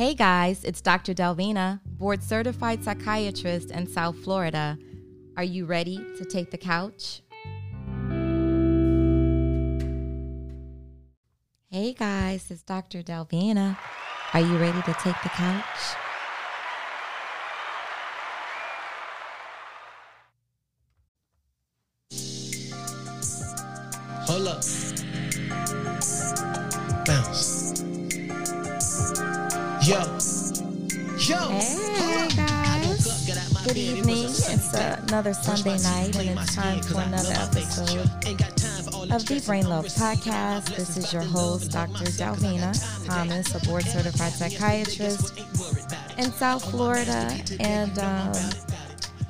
Hey guys, it's Dr. Delvina, board certified psychiatrist in South Florida. Are you ready to take the couch? Hey guys, it's Dr. Delvina. Are you ready to take the couch? Hold up. Bounce. Yo. Yo. Hey guys. Good evening. It's another Sunday night and it's time for another episode of the Brain Love Podcast. This is your host, Dr. Delvina Thomas, a board certified psychiatrist in South Florida. And,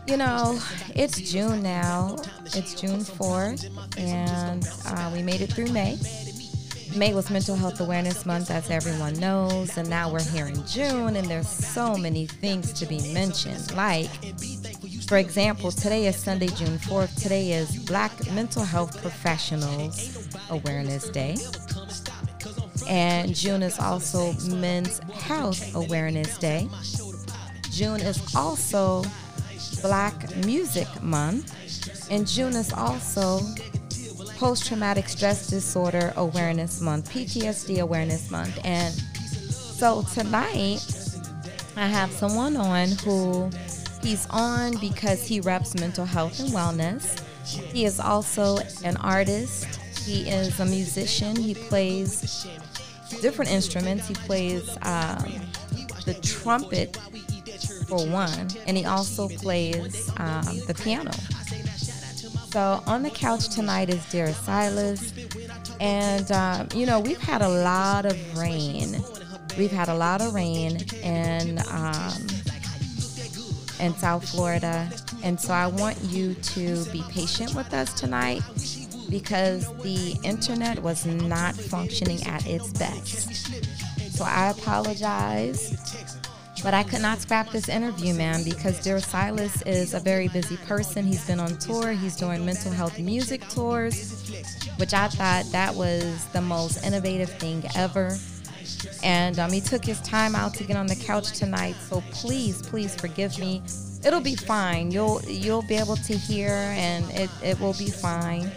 you know, it's June now. It's June 4th, and we made it through May. May was Mental Health Awareness Month, as everyone knows, and now we're here in June, and there's so many things to be mentioned. Like, for example, today is Sunday, June 4th. Today is Black Mental Health Professionals Awareness Day. And June is also Men's Health Awareness Day. June is also Black Music Month, and June is also Post-Traumatic Stress Disorder Awareness Month, PTSD Awareness Month. And so tonight I have someone on who he's on because he reps mental health and wellness. He is also an artist. He is a musician. He plays different instruments. He plays the trumpet, for one, and he also plays the piano. So on the couch tonight is Dear Silas, and you know, we've had a lot of rain. We've had a lot of rain in South Florida, and so I want you to be patient with us tonight because the internet was not functioning at its best. So I apologize. But I could not scrap this interview, man, because Dear Silas is a very busy person. He's been on tour. He's doing mental health music tours, which I thought that was the most innovative thing ever. And he took his time out to get on the couch tonight. So please, please forgive me. It'll be fine. You'll be able to hear, and it will be fine.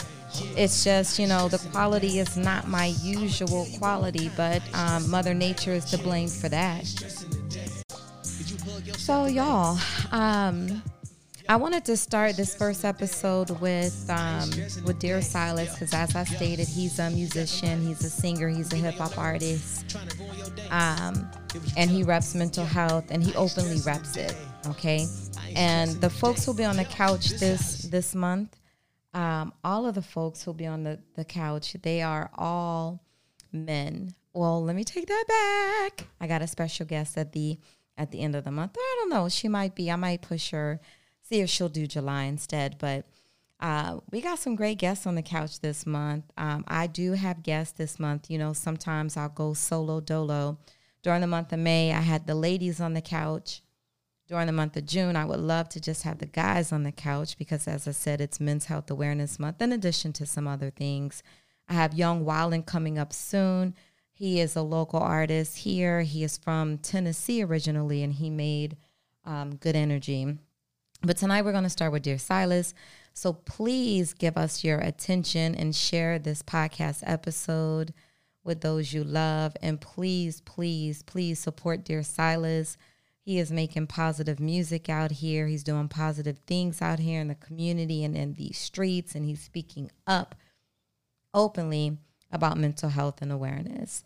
It's just, you know, the quality is not my usual quality, but Mother Nature is to blame for that. So, y'all, I wanted to start this first episode with Dear Silas because, as I stated, he's a musician, he's a singer, he's a hip-hop artist, and he reps mental health, and he openly reps it, okay? And the folks who'll be on the couch this month, all of the folks who'll be on the couch, they are all men. Well, let me take that back. I got a special guest at the end of the month. I don't know. She might be. I might push her, see if she'll do July instead. But we got some great guests on the couch this month. I do have guests this month. You know, sometimes I'll go solo dolo. During the month of May, I had the ladies on the couch. During the month of June, I would love to just have the guys on the couch because, as I said, it's Men's Health Awareness Month, in addition to some other things. I have young Violin coming up soon. He is a local artist here. He is from Tennessee originally, and he made good energy. But tonight we're going to start with Dear Silas. So please give us your attention and share this podcast episode with those you love. And please, please, please support Dear Silas. He is making positive music out here. He's doing positive things out here in the community and in the streets. And he's speaking up openly about mental health and awareness.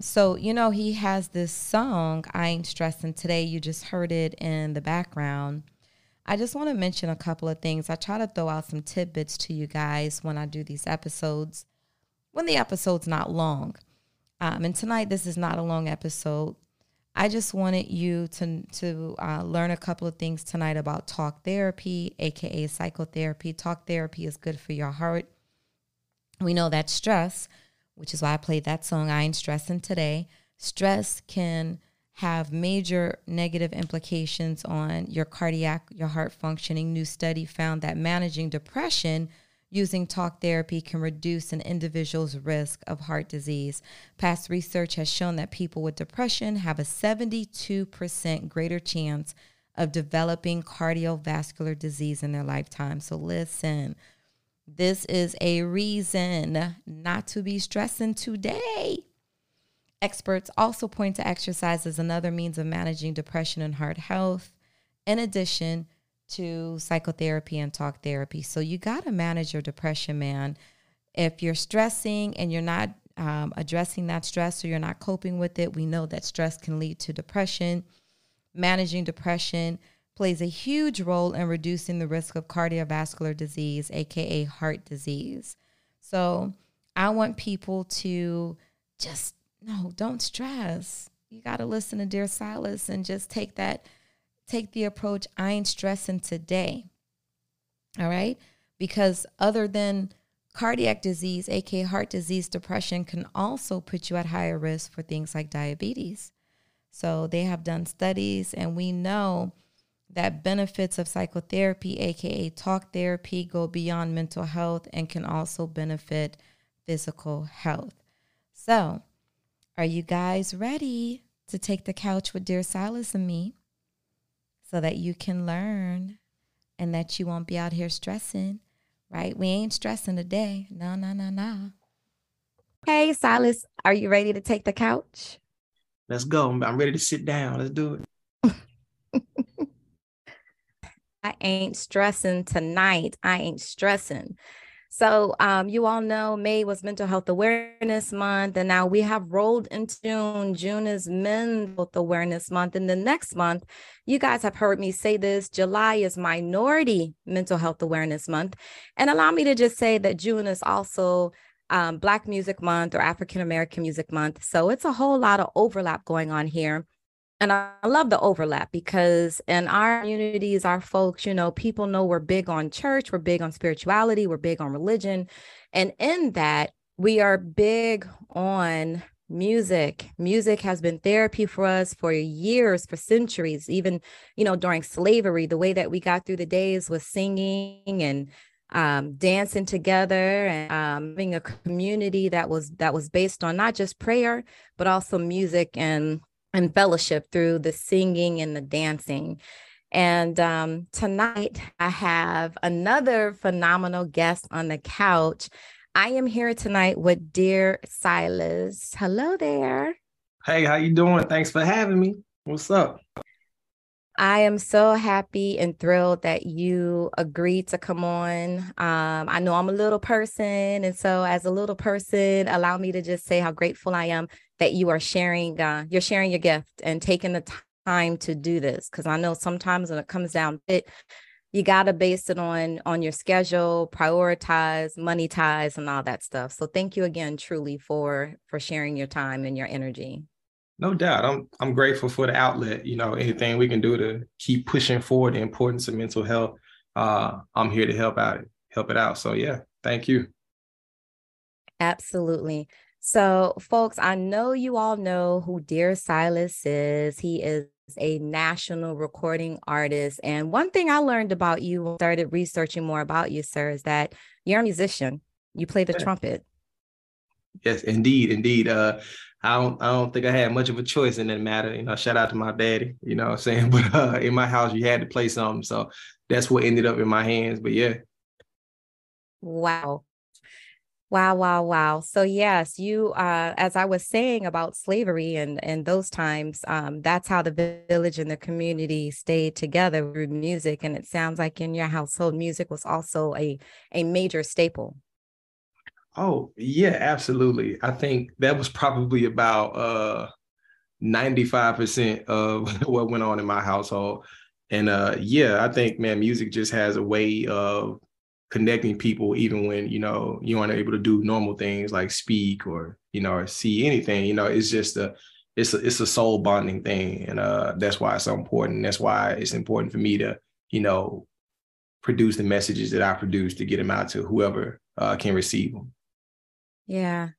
So, you know, he has this song, I Ain't Stressing Today. You just heard it in the background. I just want to mention a couple of things. I try to throw out some tidbits to you guys when I do these episodes, when the episode's not long. And tonight, this is not a long episode. I just wanted you to learn a couple of things tonight about talk therapy, a.k.a. psychotherapy. Talk therapy is good for your heart. We know that stress, which is why I played that song, I Ain't Stressing Today, stress can have major negative implications on your cardiac, your heart functioning. New study found that managing depression using talk therapy can reduce an individual's risk of heart disease. Past research has shown that people with depression have a 72% greater chance of developing cardiovascular disease in their lifetime. So listen, this is a reason not to be stressing today. Experts also point to exercise as another means of managing depression and heart health, in addition to psychotherapy and talk therapy. So you got to manage your depression, man. If you're stressing and you're not addressing that stress, or you're not coping with it, we know that stress can lead to depression. Managing depression plays a huge role in reducing the risk of cardiovascular disease, aka heart disease. So I want people to just, no, don't stress. You got to listen to Dear Silas and just take the approach, I ain't stressing today, all right? Because other than cardiac disease, aka heart disease, depression can also put you at higher risk for things like diabetes. So they have done studies, and we know that benefits of psychotherapy, aka talk therapy, go beyond mental health and can also benefit physical health. So are you guys ready to take the couch with Dear Silas and me so that you can learn and that you won't be out here stressing, right? We ain't stressing today. No, no, no, no. Hey, Silas, are you ready to take the couch? Let's go. I'm ready to sit down. Let's do it. I ain't stressing tonight. I ain't stressing. So you all know May was Mental Health Awareness Month, and now we have rolled into June. June is Men's Health Awareness Month, and the next month, you guys have heard me say this, July is Minority Mental Health Awareness Month. And allow me to just say that June is also Black Music Month or African-American Music Month. So it's a whole lot of overlap going on here. And I love the overlap because in our communities, our folks, you know, people know we're big on church, we're big on spirituality, we're big on religion. And in that, we are big on music. Music has been therapy for us for years, for centuries, even, you know, during slavery, the way that we got through the days was singing and dancing together and being a community that was based on not just prayer, but also music and fellowship through the singing and the dancing. And tonight I have another phenomenal guest on the couch. I am here tonight with Dear Silas. Hello there. Hey, how you doing? Thanks for having me. What's up? I am so happy and thrilled that you agreed to come on. I know I'm a little person. And so as a little person, allow me to just say how grateful I am that you are sharing your gift and taking the time to do this. Because I know sometimes when it comes down to it, you got to base it on your schedule, prioritize, money ties, and all that stuff. So thank you again, truly, for sharing your time and your energy. No doubt. I'm grateful for the outlet. You know, anything we can do to keep pushing forward the importance of mental health. I'm here to help it out. So yeah, thank you. Absolutely. So folks, I know you all know who Dear Silas is. He is a national recording artist. And one thing I learned about you when I started researching more about you, sir, is that you're a musician. You play the trumpet. Yes, indeed. I don't think I had much of a choice in that matter. You know, shout out to my daddy, you know what I'm saying? But in my house, you had to play something. So that's what ended up in my hands. But yeah. Wow. So yes, you, as I was saying about slavery and those times, that's how the village and the community stayed together through music. And it sounds like in your household, music was also a major staple. Oh, yeah, absolutely. I think that was probably about 95% of what went on in my household. And yeah, I think, man, music just has a way of connecting people even when, you know, you aren't able to do normal things like speak or, you know, or see anything. You know, it's just it's a soul bonding thing. And that's why it's so important. That's why it's important for me to, you know, produce the messages that I produce to get them out to whoever can receive them. Yeah.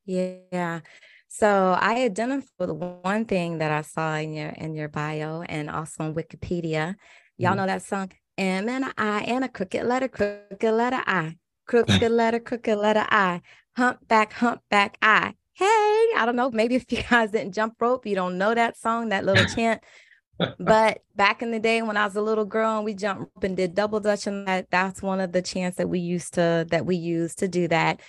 So I identified with one thing that I saw in your bio and also on Wikipedia. Y'all know that song, M and I and a crooked letter I. crooked letter I, humpback I. Hey, I don't know, maybe if you guys didn't jump rope, you don't know that song, that little chant. But back in the day when I was a little girl and we jumped rope and did double dutch, and that's one of the chants that we used to do that.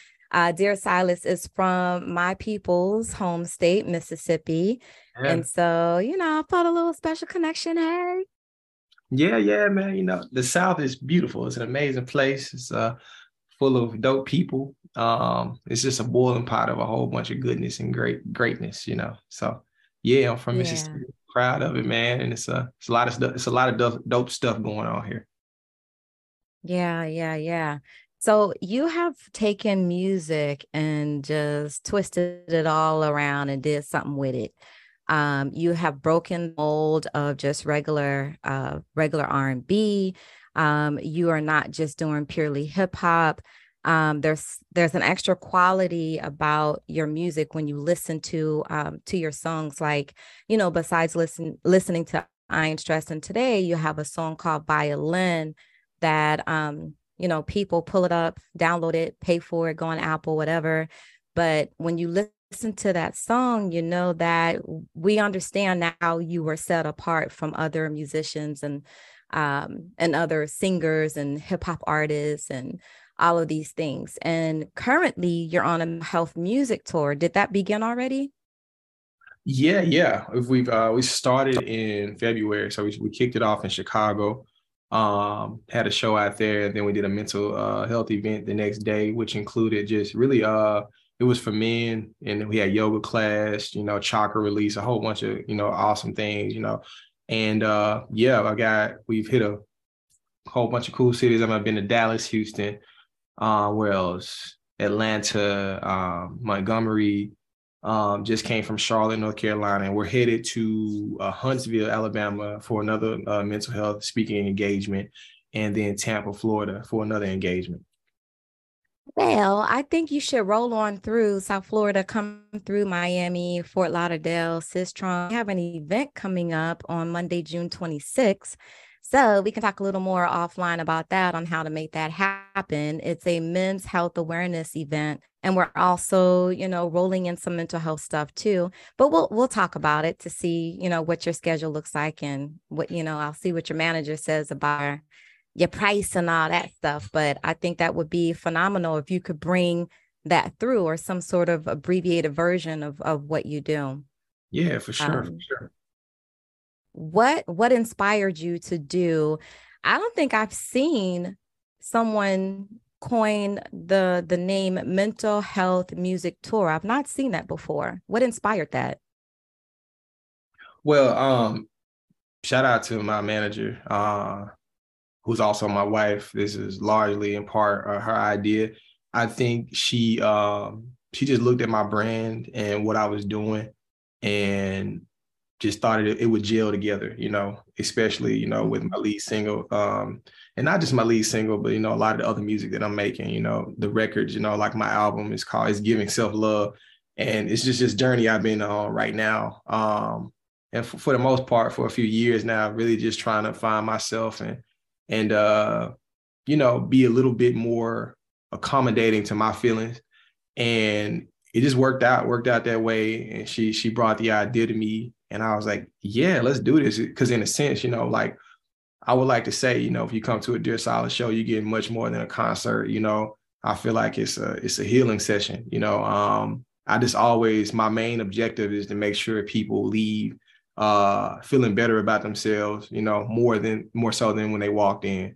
Dear Silas is from my people's home state, Mississippi. Yeah. And so, you know, I felt a little special connection. Hey. Yeah, man. You know, the South is beautiful. It's an amazing place. It's full of dope people. It's just a boiling pot of a whole bunch of goodness and greatness, you know. So yeah, I'm from Mississippi. Proud of it, man. And it's a lot of stuff. It's a lot of dope stuff going on here. Yeah. So you have taken music and just twisted it all around and did something with it. You have broken the mold of just regular R&B. You are not just doing purely hip hop. There's an extra quality about your music when you listen to your songs. Like, you know, besides listening to I Ain't Stressing Today, you have a song called Violin that, you know, people pull it up, download it, pay for it, go on Apple, whatever. But when you listen to that song, you know that we understand now you were set apart from other musicians and other singers and hip hop artists and all of these things. And currently you're on a health music tour. Did that begin already? Yeah. We started in February. So we kicked it off in Chicago. Had a show out there, and then we did a mental health event the next day, which included just really it was for men, and then we had yoga class, you know, chakra release, a whole bunch of, you know, awesome things, you know. And we've hit a whole bunch of cool cities. I've been to Dallas, Houston, where else? Atlanta, Montgomery, just came from Charlotte, North Carolina, and we're headed to Huntsville, Alabama for another mental health speaking engagement, and then Tampa, Florida for another engagement. Well, I think you should roll on through South Florida, come through Miami, Fort Lauderdale, Sistrom. We have an event coming up on Monday, June 26th. So we can talk a little more offline about that, on how to make that happen. It's a men's health awareness event. And we're also, you know, rolling in some mental health stuff too. But we'll talk about it to see, you know, what your schedule looks like, and what, you know, I'll see what your manager says about your price and all that stuff. But I think that would be phenomenal if you could bring that through, or some sort of abbreviated version of what you do. Yeah, for sure. What inspired you to do? I don't think I've seen someone coin the name mental health music tour. I've not seen that before. What inspired that? Well, shout out to my manager, who's also my wife. This is largely in part her idea. I think she just looked at my brand and what I was doing, and just thought it would gel together, you know, especially, you know, with my lead single, and not just my lead single, but, you know, a lot of the other music that I'm making, you know, the records, you know, like my album is called It's Giving Self-Love. And it's just this journey I've been on right now. And for the most part, for a few years now, really just trying to find myself and you know, be a little bit more accommodating to my feelings. And it just worked out that way. And she brought the idea to me. And I was like, yeah, let's do this. Because in a sense, you know, like, I would like to say, you know, if you come to a Dear Silas show, you get much more than a concert. You know, I feel like it's a healing session. You know, I just always, my main objective is to make sure people leave feeling better about themselves, you know, more so than when they walked in.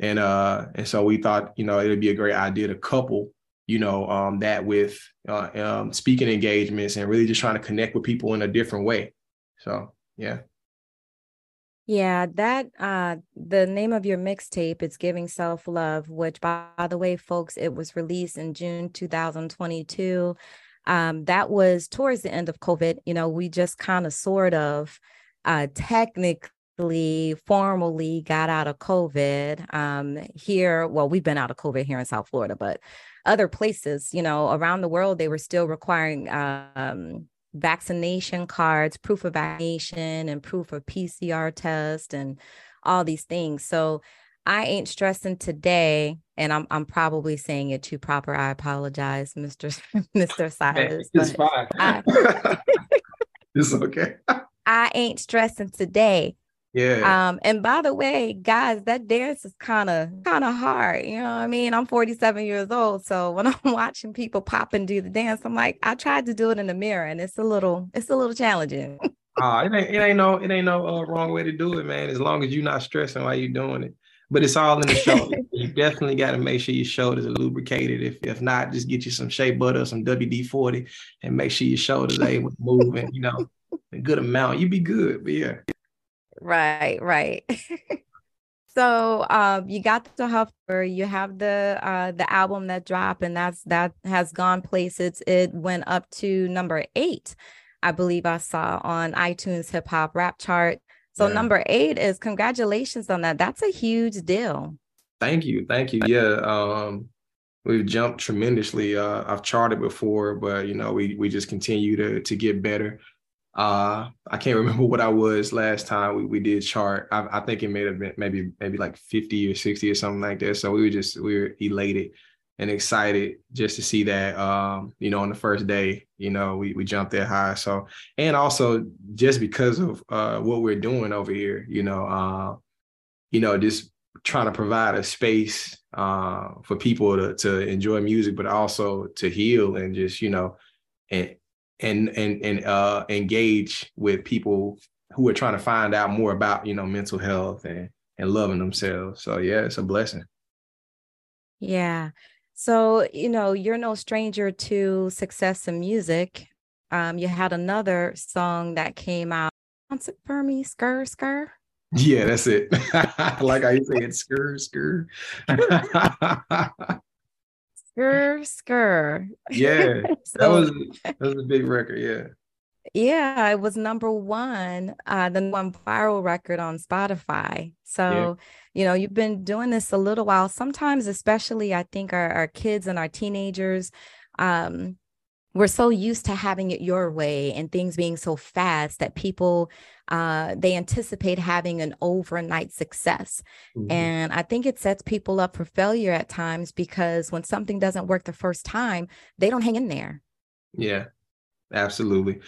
And so we thought, you know, it'd be a great idea to couple, you know, that with speaking engagements, and really just trying to connect with people in a different way. So, yeah, that the name of your mixtape, It's Giving Self-Love, which, by the way, folks, it was released in June 2022. That was towards the end of COVID. You know, we just kind of sort of technically, formally got out of COVID here. Well, we've been out of COVID here in South Florida, but other places, you know, around the world, they were still requiring vaccination cards, proof of vaccination, and proof of PCR test, and all these things. So I Ain't Stressing Today, and I'm probably saying it too proper. I apologize, Mr. Silas. It's fine. It's okay. I Ain't Stressing Today. Yeah. And by the way, guys, that dance is kind of hard. You know what I mean? I'm 47 years old. So when I'm watching people pop and do the dance, I'm like, I tried to do it in the mirror and it's a little challenging. It ain't no wrong way to do it, man. As long as you're not stressing while you're doing it. But it's all in the shoulders. You definitely got to make sure your shoulders are lubricated. If not, just get you some shea butter, some WD-40, and make sure your shoulders are able to move and, you know, a good amount. You be good, but yeah. Right. So you got the Huffer, you have the album that dropped, and that has gone places. It went up to number 8, I believe I saw on iTunes hip hop rap chart. So yeah. Number 8 is congratulations on that. That's a huge deal. Thank you. Yeah. We've jumped tremendously. I've charted before, but you know, we just continue to get better. I can't remember what I was last time we did chart. I think it may have been maybe like 50 or 60 or something like that. So we were elated and excited just to see that, you know, on the first day, you know, we jumped that high. So, and also just because of what we're doing over here, you know, just trying to provide a space for people to enjoy music, but also to heal and just, you know, and engage with people who are trying to find out more about, you know, mental health and loving themselves. So yeah, it's a blessing. Yeah. So, you know, you're no stranger to success in music. You had another song that came out. Answer for me, skrr skrr. Yeah, that's it. Like I say, it's skrr skrr. Skrr. Yeah, so, that was a big record. Yeah, it was number 1, the one viral record on Spotify. So, yeah. You know, you've been doing this a little while. Sometimes, especially, I think our kids and our teenagers, we're so used to having it your way and things being so fast that people, they anticipate having an overnight success. Mm-hmm. And I think it sets people up for failure at times, because when something doesn't work the first time, they don't hang in there. Yeah, absolutely.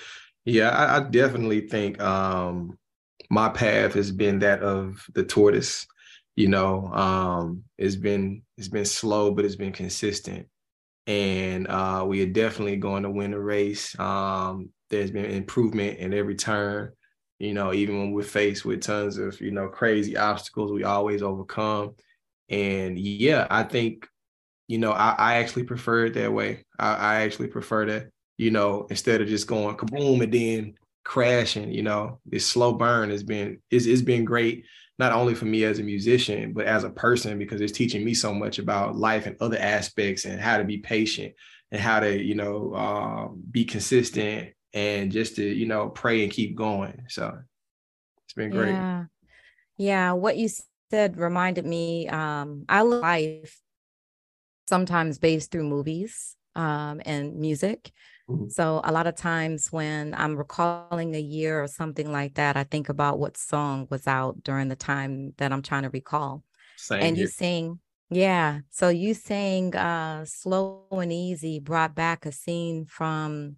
Yeah, I definitely think my path has been that of the tortoise. You know, it's been slow, but it's been consistent. And we are definitely going to win the race. There's been improvement in every turn. You know, even when we're faced with tons of, you know, crazy obstacles, we always overcome. And yeah, I think, you know, I actually prefer it that way. I actually prefer that, you know, instead of just going kaboom and then crashing. You know, this slow burn has been, it's been great, not only for me as a musician, but as a person, because it's teaching me so much about life and other aspects and how to be patient and how to, you know, be consistent and just to, you know, pray and keep going. So it's been great. Yeah. What you said reminded me, I live life sometimes based through movies and music. So a lot of times when I'm recalling a year or something like that, I think about what song was out during the time that I'm trying to recall. You sing. Yeah. So you sang Slow and Easy brought back a scene from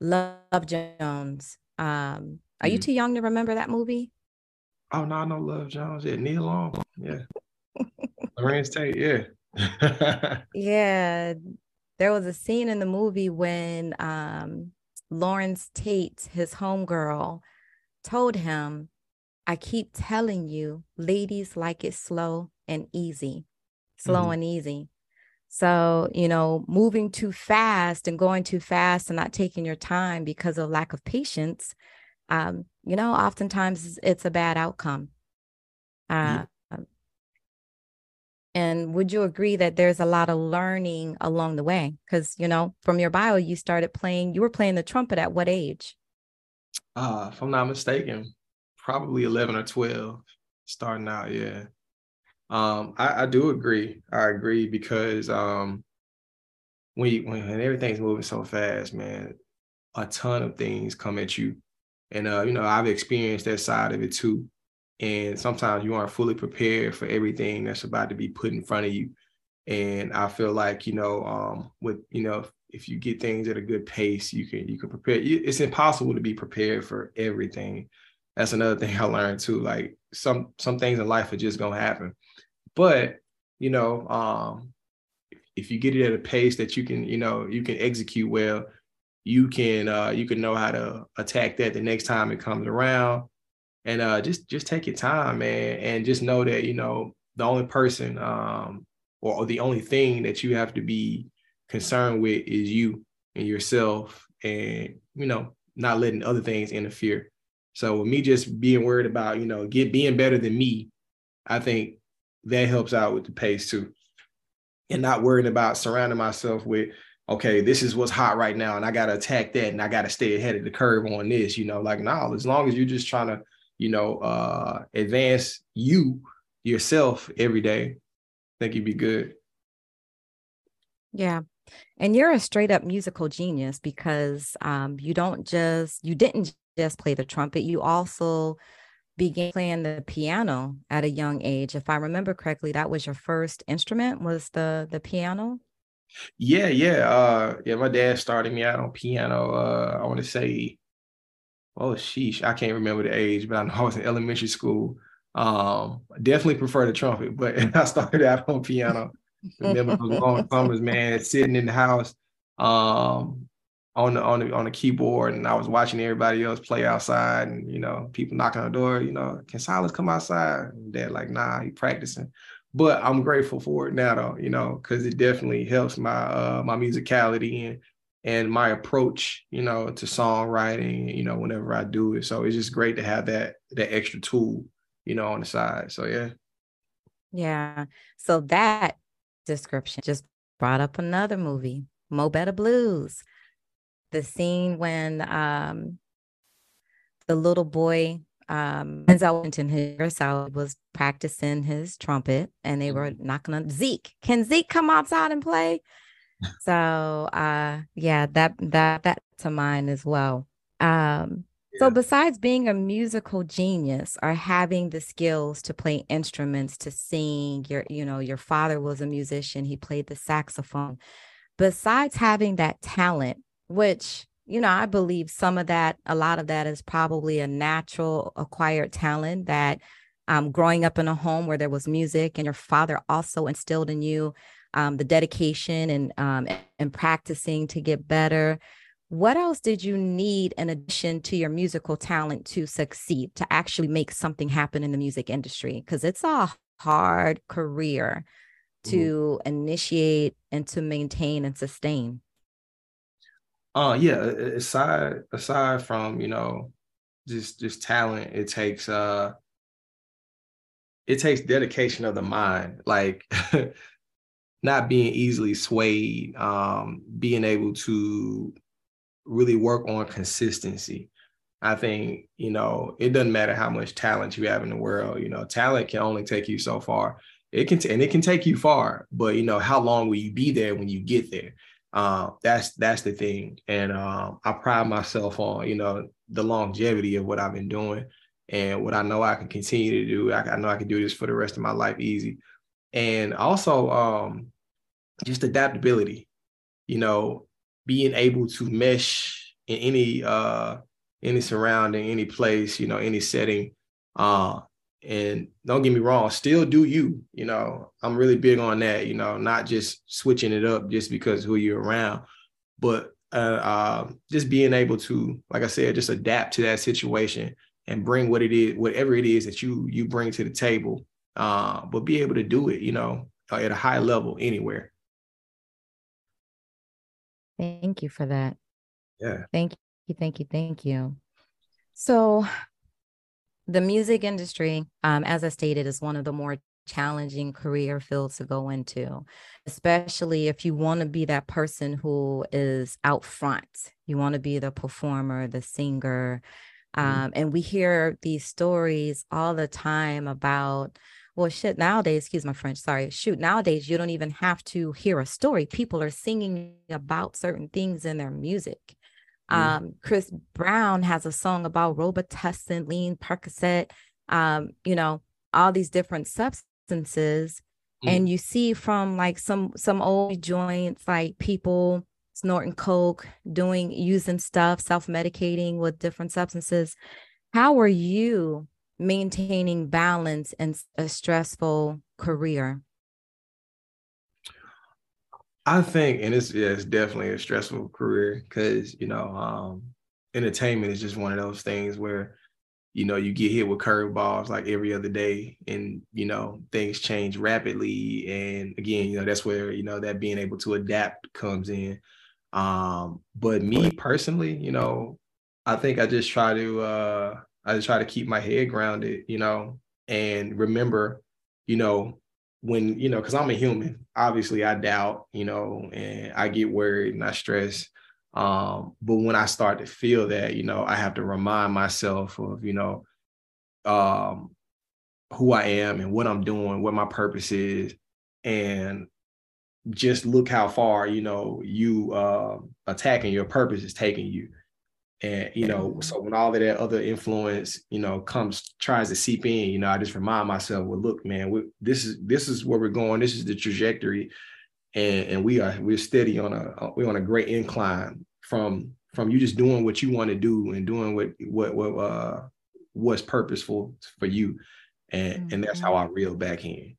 Love Jones. Are you too young to remember that movie? Oh, no, I know Love Jones. Yeah, Neil Long. Yeah. Lorenz Tate. Yeah. Yeah. There was a scene in the movie when Lorenz Tate, his homegirl, told him, I keep telling you, ladies like it slow and easy, and easy. So, you know, moving too fast and going too fast and not taking your time because of lack of patience, you know, oftentimes it's a bad outcome. And would you agree that there's a lot of learning along the way? Because, you know, from your bio, you were playing the trumpet at what age? If I'm not mistaken, probably 11 or 12 starting out. Yeah. I do agree. I agree, because when everything's moving so fast, man, a ton of things come at you. And, you know, I've experienced that side of it, too. And sometimes you aren't fully prepared for everything that's about to be put in front of you. And I feel like, if you get things at a good pace, you can prepare. It's impossible to be prepared for everything. That's another thing I learned too. Like some things in life are just gonna happen. But if you get it at a pace that you can execute well, you can know how to attack that the next time it comes around. And just take your time, man, and just know that the only person or the only thing that you have to be concerned with is you and yourself, and not letting other things interfere. So with me just being worried about being better than me, I think that helps out with the pace too, and not worrying about surrounding myself with, okay, this is what's hot right now and I gotta attack that and I gotta stay ahead of the curve on this. As long as you're just trying to advance yourself every day, I think you'd be good. Yeah. And you're a straight up musical genius, because you didn't just play the trumpet. You also began playing the piano at a young age. If I remember correctly, that was your first instrument, was the piano? Yeah. My dad started me out on piano. I want to say, I can't remember the age, but I know I was in elementary school. Definitely prefer the trumpet, but I started out on piano. Remember those long summers, man, sitting in the house on the keyboard, and I was watching everybody else play outside, and people knocking on the door, can Silas come outside? And Dad like, nah, he practicing. But I'm grateful for it now, though, because it definitely helps my musicality and my approach, to songwriting, whenever I do it. So it's just great to have that extra tool, on the side. So yeah. Yeah. So that description just brought up another movie, Mo' Better Blues. The scene when the little boy, Denzel Washington himself, was practicing his trumpet, and they were knocking on Zeke. Can Zeke come outside and play? So that to mind as well. So besides being a musical genius or having the skills to play instruments, to sing, your father was a musician, he played the saxophone. Besides having that talent, which, I believe a lot of that is probably a natural acquired talent that growing up in a home where there was music, and your father also instilled in you the dedication and practicing to get better. What else did you need in addition to your musical talent to succeed, to actually make something happen in the music industry? Because it's a hard career to initiate and to maintain and sustain. Aside from, just talent, it takes dedication of the mind, like not being easily swayed, being able to really work on consistency. I think, it doesn't matter how much talent you have in the world, talent can only take you so far. It can take you far, but how long will you be there when you get there? That's the thing. And I pride myself on, the longevity of what I've been doing and what I know I can continue to do. I know I can do this for the rest of my life easy. And also just adaptability, being able to mesh in any surrounding, any place, any setting. And don't get me wrong, still do you, I'm really big on that, not just switching it up just because who you're around, but just being able to, like I said, just adapt to that situation and bring what it is, whatever it is that you bring to the table, but be able to do it, at a high level anywhere. Thank you for that. Yeah. Thank you. So the music industry, as I stated, is one of the more challenging career fields to go into, especially if you want to be that person who is out front. You want to be the performer, the singer. And we hear these stories all the time about, nowadays, you don't even have to hear a story. People are singing about certain things in their music. Chris Brown has a song about Robitussin, lean Percocet, you know, all these different substances. Mm. And you see from like some old joints, like people snorting coke, using stuff, self-medicating with different substances. How are you maintaining balance in a stressful career? I think, and it's definitely a stressful career because, you know, entertainment is just one of those things where, you know, you get hit with curveballs like every other day and, you know, things change rapidly. And again, you know, that's where, you know, that being able to adapt comes in. But me personally, you know, I think I just try to, keep my head grounded, you know, and remember, you know, when, you know, because I'm a human, obviously I doubt, you know, and I get worried and I stress. But when I start to feel that, you know, I have to remind myself of, you know, who I am and what I'm doing, what my purpose is. And just look how far, you know, you attacking your purpose is taking you. And, you know, so when all of that other influence, you know, tries to seep in, you know, I just remind myself, well, look, man, this is where we're going. This is the trajectory. And we're steady on a great incline from you just doing what you want to do and doing what's purposeful for you. And, mm-hmm. and that's how I reel back in.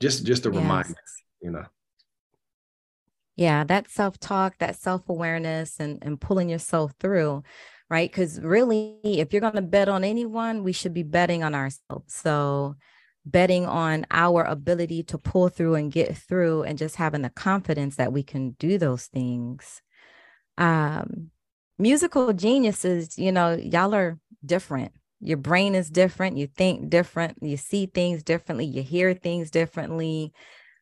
Just a reminder, you know. Yeah, that self-talk, that self-awareness and pulling yourself through, right? Because really, if you're going to bet on anyone, we should be betting on ourselves. So betting on our ability to pull through and get through and just having the confidence that we can do those things. Musical geniuses, you know, y'all are different. Your brain is different. You think different. You see things differently. You hear things differently.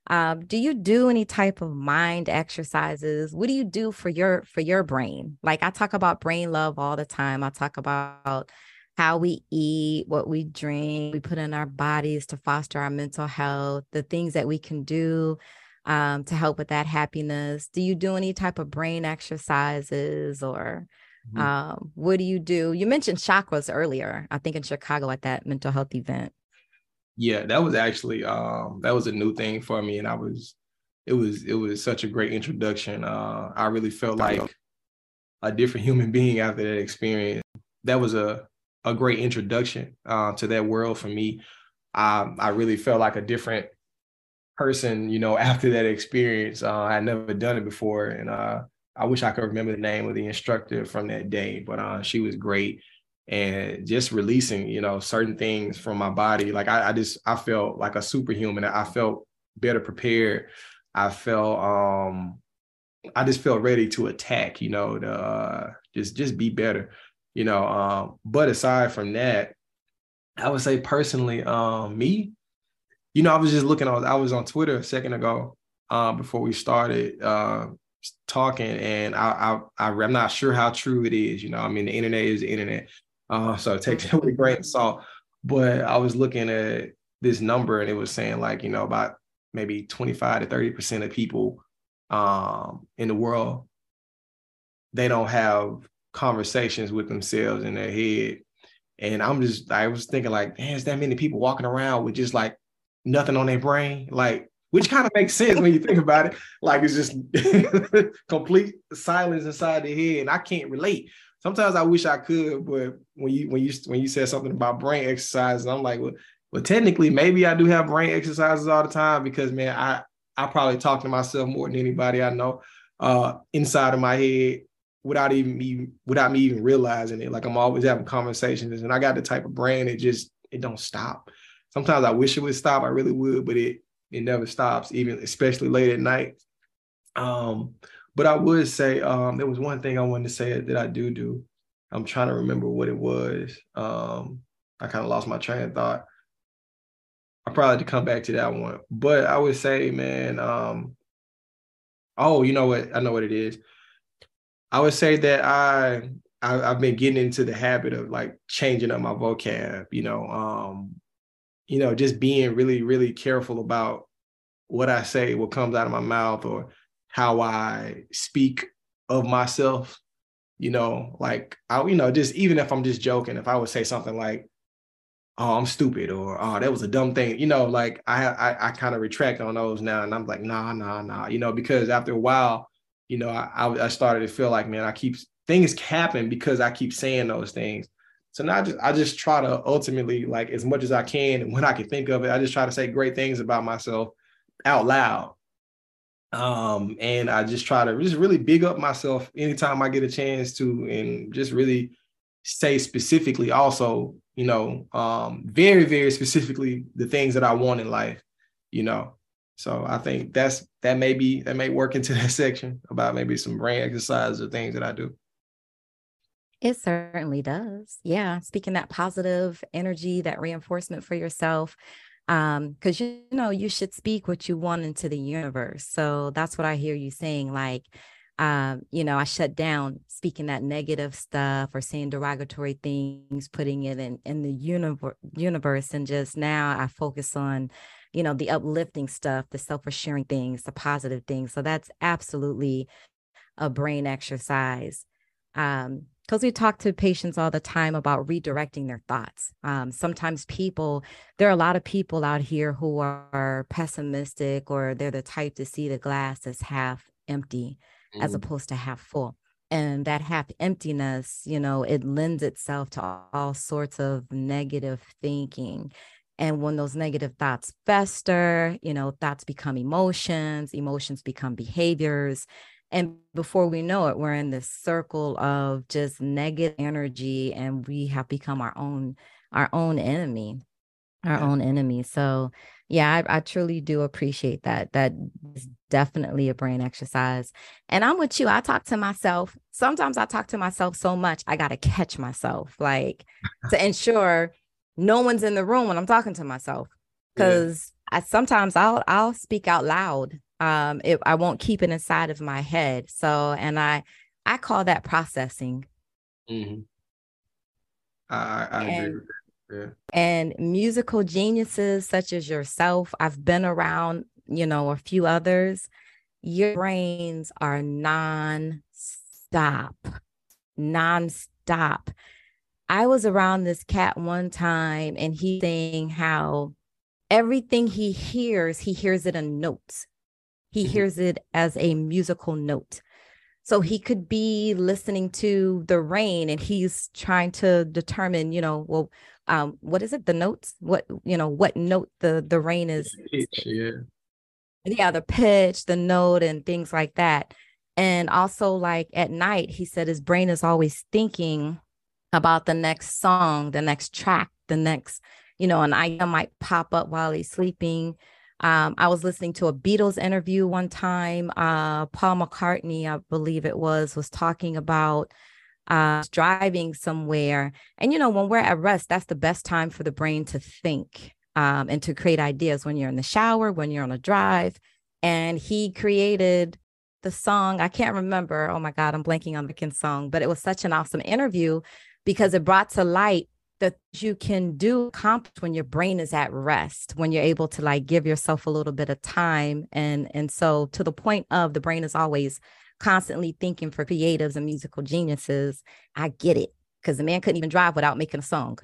Do you do any type of mind exercises? What do you do for your brain? Like I talk about brain love all the time. I talk about how we eat, what we drink, we put in our bodies to foster our mental health, the things that we can do to help with that happiness. Do you do any type of brain exercises or mm-hmm. What do you do? You mentioned chakras earlier, I think in Chicago at that mental health event. Yeah, that was actually, that was a new thing for me. And it was such a great introduction. I really felt like a different human being after that experience. That was a great introduction to that world for me. I really felt like a different person, you know, after that experience. I'd never done it before. And I wish I could remember the name of the instructor from that day, but she was great. And just releasing, you know, certain things from my body. Like I felt like a superhuman. I felt better prepared. I just felt ready to attack, you know, to just be better, you know. But aside from that, I would say personally, me, you know, I was on Twitter a second ago before we started talking, and I'm not sure how true it is, you know. I mean, the internet is the internet. So take that with a grain of salt. But I was looking at this number and it was saying like, you know, about maybe 25 to 30% of people in the world, they don't have conversations with themselves in their head. And I was thinking like, man, is that many people walking around with just like nothing on their brain? Like, which kind of makes sense when you think about it. Like it's just complete silence inside the head. And I can't relate. Sometimes I wish I could, but when you said something about brain exercises, I'm like, well, technically, maybe I do have brain exercises all the time because, man, I probably talk to myself more than anybody I know inside of my head without me even realizing it. Like I'm always having conversations, and I got the type of brain that just it don't stop. Sometimes I wish it would stop. I really would, but it never stops, even especially late at night. But I would say there was one thing I wanted to say that I do. I'm trying to remember what it was. I kind of lost my train of thought. I probably had to come back to that one. But I would say, man, you know what? I know what it is. I would say that I've been getting into the habit of like changing up my vocab, you know, just being really, really careful about what I say, what comes out of my mouth, or how I speak of myself, you know, like, just even if I'm just joking, if I would say something like, oh, I'm stupid, or oh, that was a dumb thing. You know, like I kind of retract on those now, and I'm like, nah, you know, because after a while, you know, I started to feel like, man, things happen because I keep saying those things. So now I just try to ultimately, like, as much as I can and when I can think of it, I just try to say great things about myself out loud. And I just try to just really big up myself anytime I get a chance to, and just really say specifically also, you know, very, very specifically the things that I want in life, you know. So I think that may work into that section about maybe some brain exercises or things that I do. It certainly does. Yeah. Speaking that positive energy, that reinforcement for yourself. Because, you know, you should speak what you want into the universe. So that's what I hear you saying, like, you know, I shut down speaking that negative stuff or saying derogatory things, putting it in the universe. And just now I focus on, you know, the uplifting stuff, the self-assuring things, the positive things. So that's absolutely a brain exercise. Because we talk to patients all the time about redirecting their thoughts. Sometimes there are a lot of people out here who are pessimistic, or they're the type to see the glass as half empty as opposed to half full. And that half emptiness, you know, it lends itself to all sorts of negative thinking. And when those negative thoughts fester, you know, thoughts become emotions, emotions become behaviors. And before we know it, we're in this circle of just negative energy, and we have become our own enemy. So yeah, I truly do appreciate that. That is definitely a brain exercise. And I'm with you. I talk to myself. Sometimes I talk to myself so much, I got to catch myself, like, to ensure no one's in the room when I'm talking to myself. Cause yeah. Sometimes I'll speak out loud. I won't keep it inside of my head. So, and I call that processing. Mm-hmm. I agree with that. Yeah. And musical geniuses such as yourself, I've been around, you know, a few others. Your brains are nonstop. I was around this cat one time, and he's saying how everything he hears it in notes. He hears it as a musical note. So he could be listening to the rain, and he's trying to determine, you know, well, what is it? The notes? What, you know, what note the rain is? Pitch, yeah. Yeah, the pitch, the note, and things like that. And also, like, at night, he said his brain is always thinking about the next song, the next track, the next, you know, an item might pop up while he's sleeping. I was listening to a Beatles interview one time. Paul McCartney, I believe it was talking about driving somewhere. And, you know, when we're at rest, that's the best time for the brain to think and to create ideas, when you're in the shower, when you're on a drive. And he created the song. I can't remember. Oh, my God, I'm blanking on the song. But it was such an awesome interview, because it brought to light that you can do accomplish when your brain is at rest, when you're able to, like, give yourself a little bit of time. And so, to the point of, the brain is always constantly thinking. For creatives and musical geniuses, I get it, because the man couldn't even drive without making a song.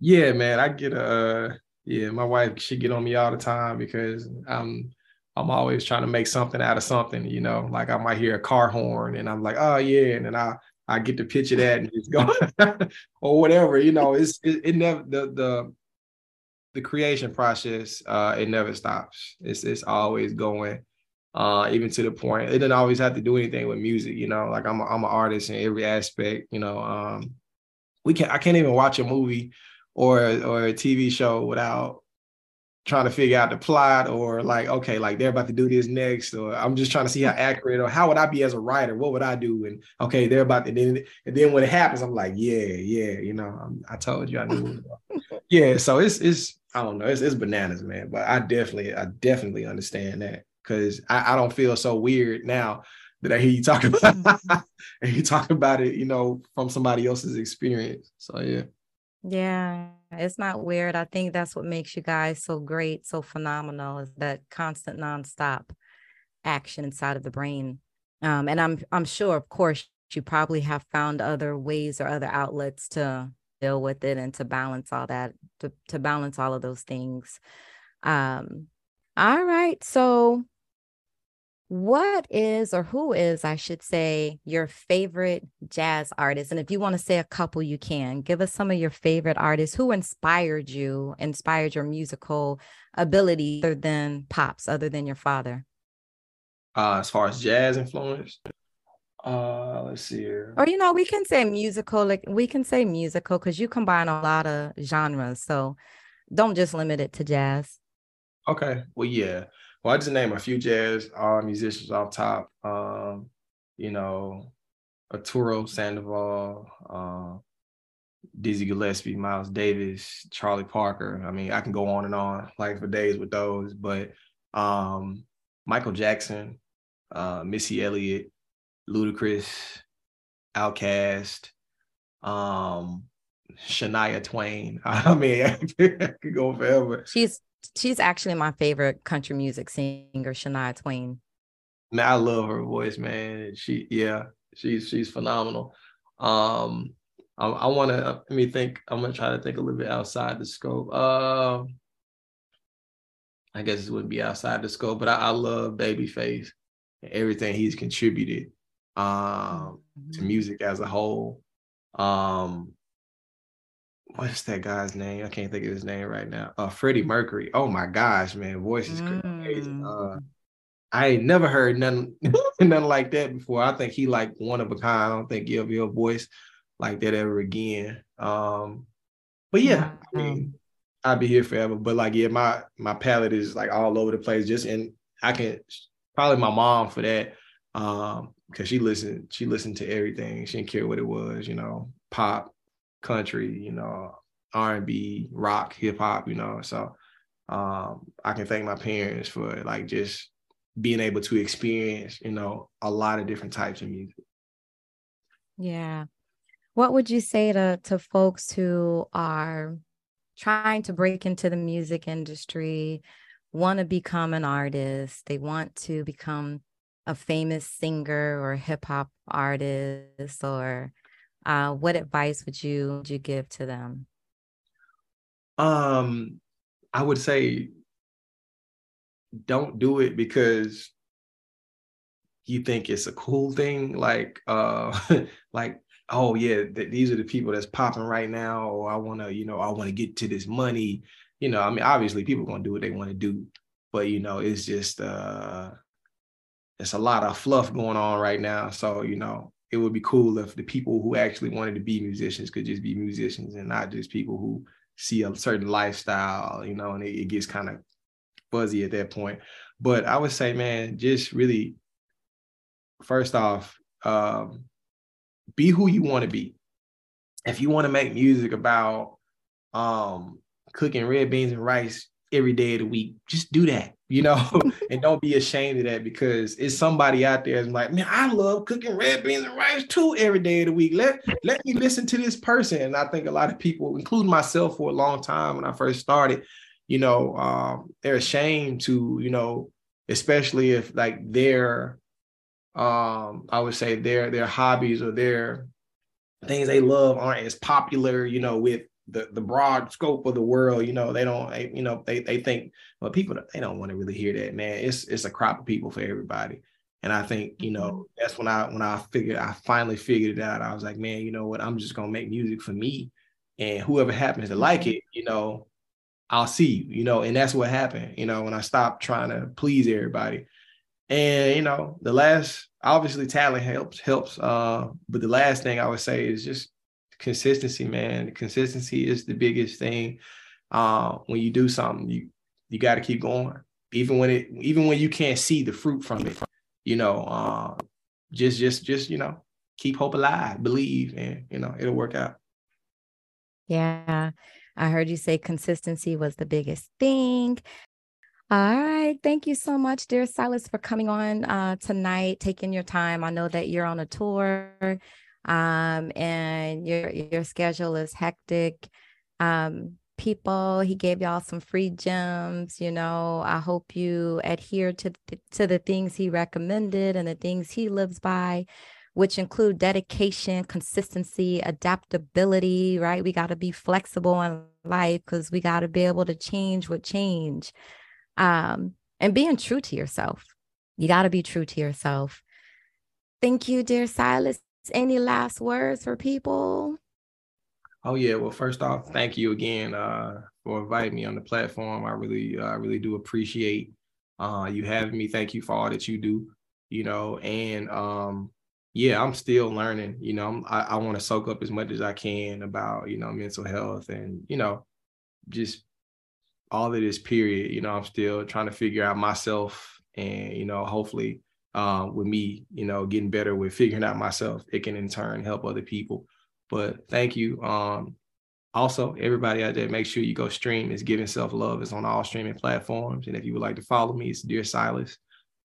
Yeah, man, I get my wife, she get on me all the time, because I'm always trying to make something out of something, you know, like I might hear a car horn and I'm like, oh yeah. And then I get to picture that and just go or whatever, you know. It never, the creation process, it never stops. It's always going, even to the point. It doesn't always have to do anything with music, you know. Like I'm an artist in every aspect, you know. I can't even watch a movie or a TV show without trying to figure out the plot, or like, okay, like they're about to do this next, or I'm just trying to see how accurate, or how would I be as a writer? What would I do? And okay, they're about to, and then when it happens, I'm like, yeah, you know, I told you I knew. Yeah. So it's, I don't know. It's bananas, man. But I definitely understand that, because I don't feel so weird now that I hear you talk about it, and you talk about it, you know, from somebody else's experience. So, yeah. Yeah. It's not weird. I think that's what makes you guys so great, so phenomenal, is that constant nonstop action inside of the brain. And I'm sure, of course, you probably have found other ways or other outlets to deal with it and to balance all that, to balance all of those things. All right. So what is, or who is, I should say, your favorite jazz artist? And if you want to say a couple, you can. Give us some of your favorite artists who inspired you, inspired your musical ability other than Pops, other than your father. As far as jazz influence, let's see here. Or, you know, we can say musical, like we can say musical because you combine a lot of genres. So don't just limit it to jazz. Okay. Well, yeah. Well, I just named a few jazz musicians off top. You know, Arturo Sandoval, Dizzy Gillespie, Miles Davis, Charlie Parker. I mean, I can go on and on, like for days with those. But Michael Jackson, Missy Elliott, Ludacris, Outkast, Shania Twain. I mean, I could go forever. She's actually my favorite country music singer, Shania Twain. Man, I love her voice, man. She's phenomenal. I want to, let me think. I'm gonna try to think a little bit outside the scope. I guess it wouldn't be outside the scope, but I love Babyface and everything he's contributed to music as a whole. What's that guy's name? I can't think of his name right now. Freddie Mercury. Oh my gosh, man, voice is crazy. I ain't never heard nothing like that before. I think he like one of a kind. I don't think you'll be a voice like that ever again. But yeah, I mean, I'll be here forever. But like, yeah, my palette is like all over the place. Just and I can probably my mom for that, because she listened to everything. She didn't care what it was, you know, pop, country, you know, R&B, rock, hip hop, you know. So I can thank my parents for like just being able to experience, you know, a lot of different types of music. Yeah. What would you say to folks who are trying to break into the music industry, want to become an artist, they want to become a famous singer or hip hop artist, or what advice would you give to them? I would say don't do it because you think it's a cool thing. Like, like, oh yeah, these are the people that's popping right now. Or I want to get to this money. You know, I mean, obviously people are going to do what they want to do, but you know, it's just, it's a lot of fluff going on right now. So, you know, it would be cool if the people who actually wanted to be musicians could just be musicians and not just people who see a certain lifestyle, you know, and it gets kind of fuzzy at that point. But I would say, man, just really, first off, be who you want to be. If you want to make music about cooking red beans and rice every day of the week, just do that, you know, and don't be ashamed of that, because it's somebody out there that's like, man, I love cooking red beans and rice too every day of the week. Let me listen to this person. And I think a lot of people, including myself for a long time when I first started, you know, they're ashamed to, you know, especially if like their, I would say their hobbies or their things they love aren't as popular, you know, with the broad scope of the world. You know, they don't, you know, they think, well, people, they don't want to really hear that, man. It's a crop of people for everybody. And I think, you know, that's when I finally figured it out. I was like, man, you know what, I'm just going to make music for me, and whoever happens to like it, you know, I'll see you, you know. And that's what happened, you know, when I stopped trying to please everybody. And, you know, the last, obviously talent helps. But the last thing I would say is just consistency, man. Consistency is the biggest thing. When you do something, you got to keep going, even when you can't see the fruit from it. You know, just you know, keep hope alive, believe, and you know it'll work out. Yeah, I heard you say consistency was the biggest thing. All right. Thank you so much, dear Silas, for coming on tonight, taking your time. I know that you're on a tour, and your schedule is hectic. People, he gave y'all some free gems. You know, I hope you adhere to the things he recommended and the things he lives by. which include dedication, consistency, adaptability, right? We got to be flexible in life because we got to be able to change with change. And being true to yourself. You got to be true to yourself. Thank you, dear Silas. Any last words for people? Oh, yeah. Well, first off, thank you again for inviting me on the platform. I really do appreciate you having me. Thank you for all that you do, you know, and yeah, I'm still learning, you know, I want to soak up as much as I can about, you know, mental health and, you know, just all of this period, you know, I'm still trying to figure out myself and, you know, hopefully with me, you know, getting better with figuring out myself, it can in turn help other people. But thank you. Also, everybody out there, make sure you go stream. It's Giving Self-Love. It's on all streaming platforms. And if you would like to follow me, it's Dear Silas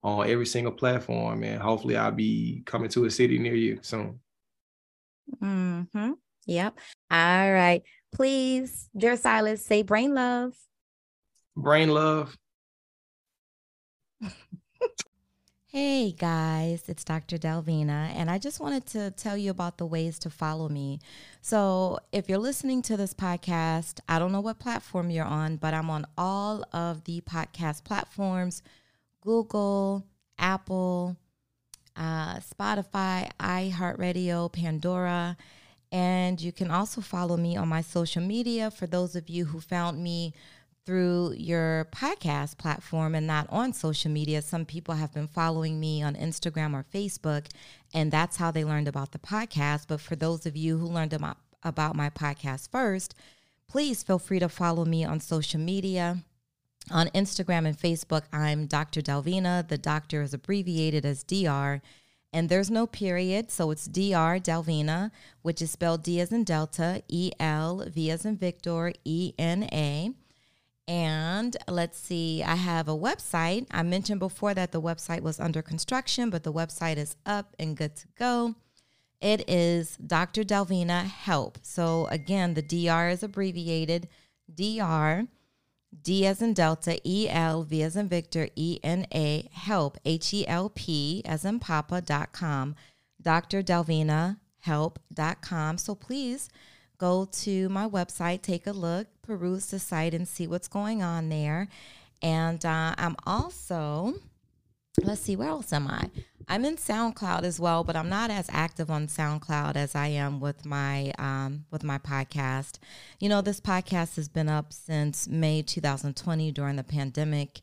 on every single platform. And hopefully I'll be coming to a city near you soon. Mm-hmm. Yep. All right. Please, Dear Silas, say brain love. Brain love. Hey guys, it's Dr. Delvina, and I just wanted to tell you about the ways to follow me. So if you're listening to this podcast, I don't know what platform you're on, but I'm on all of the podcast platforms, Google, Apple, Spotify, iHeartRadio, Pandora, and you can also follow me on my social media for those of you who found me through your podcast platform and not on social media. Some people have been following me on Instagram or Facebook, and that's how they learned about the podcast. But for those of you who learned about my podcast first, please feel free to follow me on social media. On Instagram and Facebook, I'm Dr. Delvina. The doctor is abbreviated as DR, and there's no period, so it's Dr. Delvina, which is spelled D as in Delta, E-L, V as in Victor, E-N-A. And let's see, I have a website. I mentioned before that the website was under construction, but the website is up and good to go. It is Dr. Delvina Help. So again, the DR is abbreviated DR, D as in Delta, E-L, V as in Victor, E-N-A, Help, H-E-L-P as in Papa.com, Dr. Delvina Help.com. So please go to my website, take a look, peruse the site, and see what's going on there. And I'm also, let's see, where else am I? I'm in SoundCloud as well, but I'm not as active on SoundCloud as I am with my podcast. You know, this podcast has been up since May 2020 during the pandemic.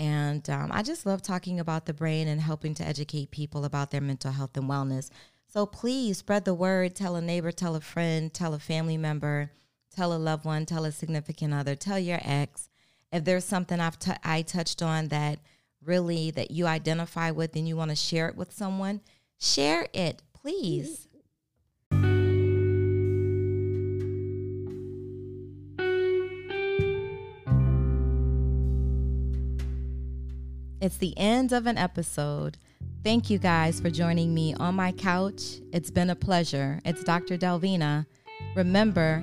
And I just love talking about the brain and helping to educate people about their mental health and wellness. So please spread the word, tell a neighbor, tell a friend, tell a family member, tell a loved one, tell a significant other, tell your ex. If there's something I touched on that really that you identify with and you want to share it with someone, share it, please. It's the end of an episode. Thank you guys for joining me on my couch. It's been a pleasure. It's Dr. Delvina. Remember,